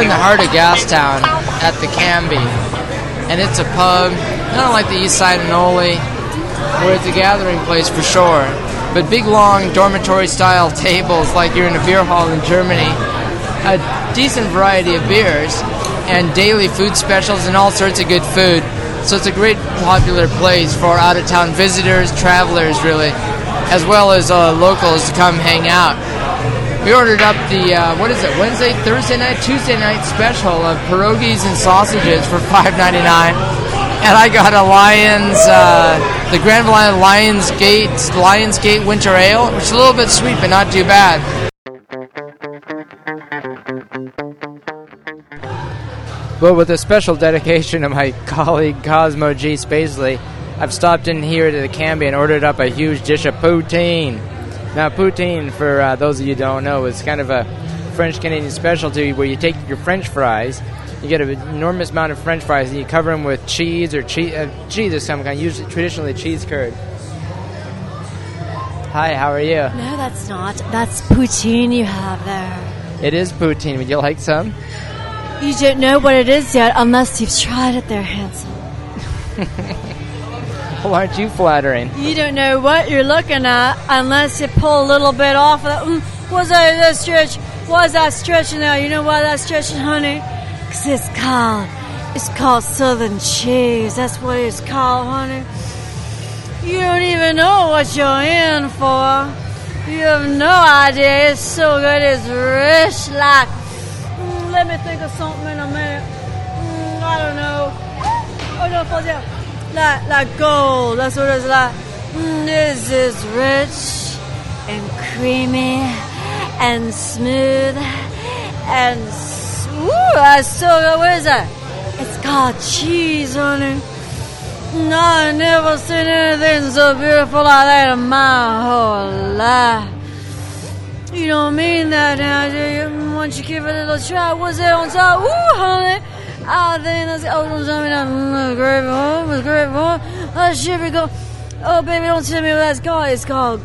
here in the heart of Gastown at the Cambie, and it's a pub, not like the East Side and Ollie, where it's a gathering place for sure, but big long dormitory-style tables like you're in a beer hall in Germany, a decent variety of beers, and daily food specials and all sorts of good food. So it's a great popular place for out-of-town visitors, travelers really, as well as locals to come hang out. We ordered up the, Wednesday, Thursday night, Tuesday night special of pierogies and sausages for $5.99. And I got a the Grand Valley Lions Gate Winter Ale, which is a little bit sweet, but not too bad. But with a special dedication to my colleague Cosmo G. Spazely, I've stopped in here to the Cambie and ordered up a huge dish of poutine. Now, poutine, for those of you who don't know, is kind of a French-Canadian specialty where you take your French fries, you get an enormous amount of French fries, and you cover them with cheese or cheese of some kind, usually traditionally cheese curd. Hi, how are you? No, that's not. That's poutine you have there. It is poutine. Would you like some? You don't know what it is yet unless you've tried it there, handsome. Well, aren't you flattering? You don't know what you're looking at unless you pull a little bit off of that. What's that stretch? What's that stretching there? You know why that's stretching, honey? Because it's called Southern cheese. That's what it's called, honey. You don't even know what you're in for. You have no idea. It's so good. It's rich like. Let me think of something in a minute. I don't know. Oh, no, fall down. Like gold. That's what it's like. This is rich and creamy and smooth and... Ooh, that's so good. What is that? It's called cheese, honey. No, I've never seen anything so beautiful like that in my whole life. You don't mean that now, do you? Once you give it a little try, what's that on top? Ooh, honey. I think that's... Oh, don't tell me that. It was gravy. That should be good. Oh, baby, don't tell me what that's called. It's called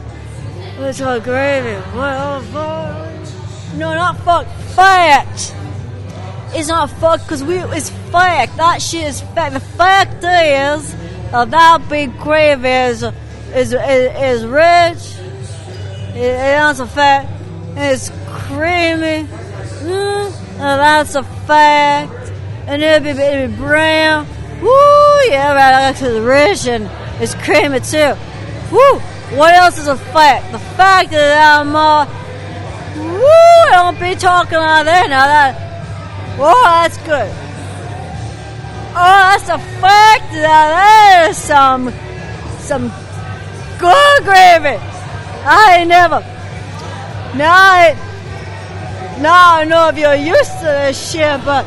gravy. What? Oh, fuck. No, not fuck. Fact. It's not fuck, because it's fact. That shit is fact. The fact is that big gravy is rich. That's a fact. It's creamy. That's a fact. And it'll be brown. Woo! Yeah, right. That's rich and it's creamy too. Woo! What else is a fact? The fact is that I'm woo! I don't be talking like that now. Whoa, that's good. Oh, that's a fact. That is some good gravy. I ain't never. Now I know if you're used to this shit, but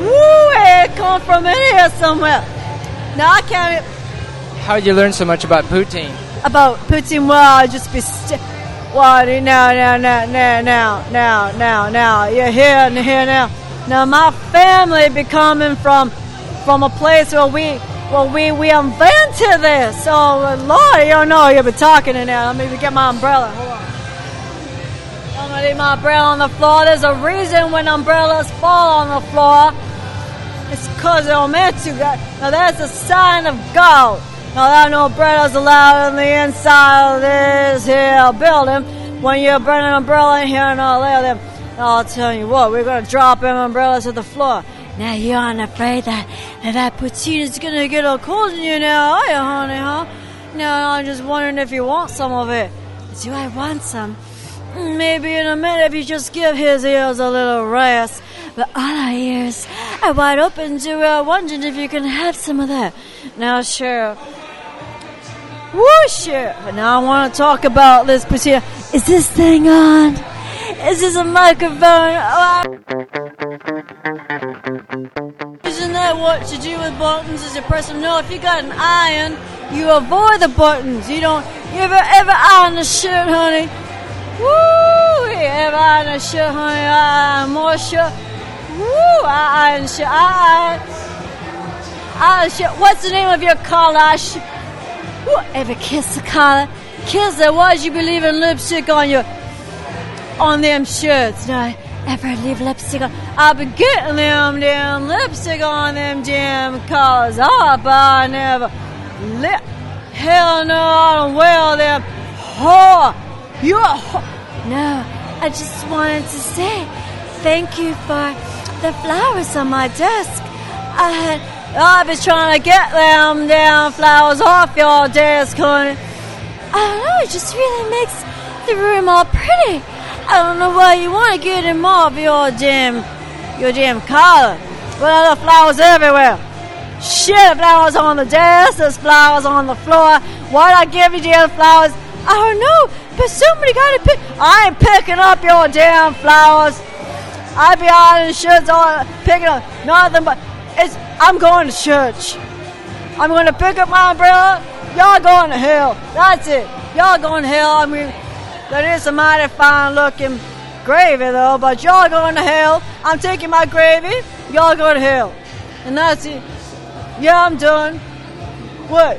woo, it come from in here somewhere. Now I can't. How did you learn so much about poutine? About poutine? Well, I just be. Now. You're here now. Now my family be coming from a place where we. Well, we invented this. Oh, Lord, you don't know. You'll be talking in there. Let me get my umbrella. Hold on. I'm going to leave my umbrella on the floor. There's a reason when umbrellas fall on the floor. It's because they're meant to. Now, that's a sign of God. Now, there are no umbrellas allowed on the inside of this here building. When you bring an umbrella in here and all that, I'll tell you what, we're going to drop them umbrellas to the floor. Now you aren't afraid that poutine is going to get all cold in you now, are you, honey, huh? Now I'm just wondering if you want some of it. Do I want some? Maybe in a minute if you just give his ears a little rest. But all our ears are wide open to wondering if you can have some of that. Now, sure. Woo, sure. But now I want to talk about this poutine. Is this thing on? Is this a microphone? Isn't that what you do with buttons? Is you press them? No, if you got an iron, you avoid the buttons. You don't ever iron the shit, honey. Woo! Ever iron the shit, honey. I iron more shit. Woo! I iron shit. I iron shit. What's the name of your collar? Woo! Ever kiss the collar? Kiss it. Why'd you believe in lipstick on them shirts? Now, Ever leave lipstick on? I've been getting them damn lipstick on them damn collars. I never lip. Hell no, I don't wear them. Whore. You're a whore. No, I just wanted to say thank you for the flowers on my desk. I've been trying to get them damn flowers off your desk, honey. I don't know, it just really makes the room all pretty. I don't know why you want to get them off your damn collar. Well, there's flowers everywhere. Shit, flowers on the desk, there's flowers on the floor. Why'd I give you damn flowers? I don't know, but somebody got to pick. I ain't picking up your damn flowers. I be out in shirts all picking up nothing but it's. I'm going to church. I'm going to pick up my umbrella. Y'all going to hell. That's it. Y'all going to hell. I mean, that is a mighty fine looking gravy though, but y'all going to hell. I'm taking my gravy. Y'all going to hell. And that's it. Yeah, I'm done. What?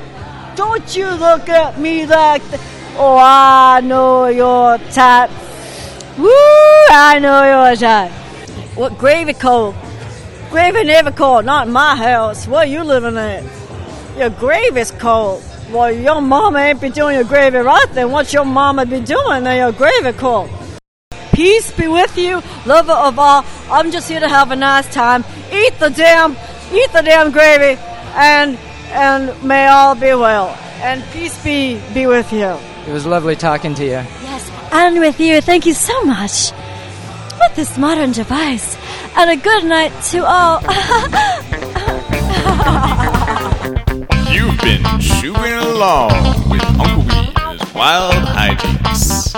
Don't you look at me like that. Oh, I know your type. Woo, I know your type. What gravy cold? Gravy never cold, not in my house. Where you living at? Your gravy's cold. Well, your mama ain't be doing your gravy right then. What's your mama be doing? Then your gravy cold. Peace be with you, lover of all. I'm just here to have a nice time. Eat the damn gravy, and may all be well. And peace be with you. It was lovely talking to you. Yes, and with you. Thank you so much. With this modern device, and a good night to all. You've been chewing along with Uncle Wee's Wild Hijinks.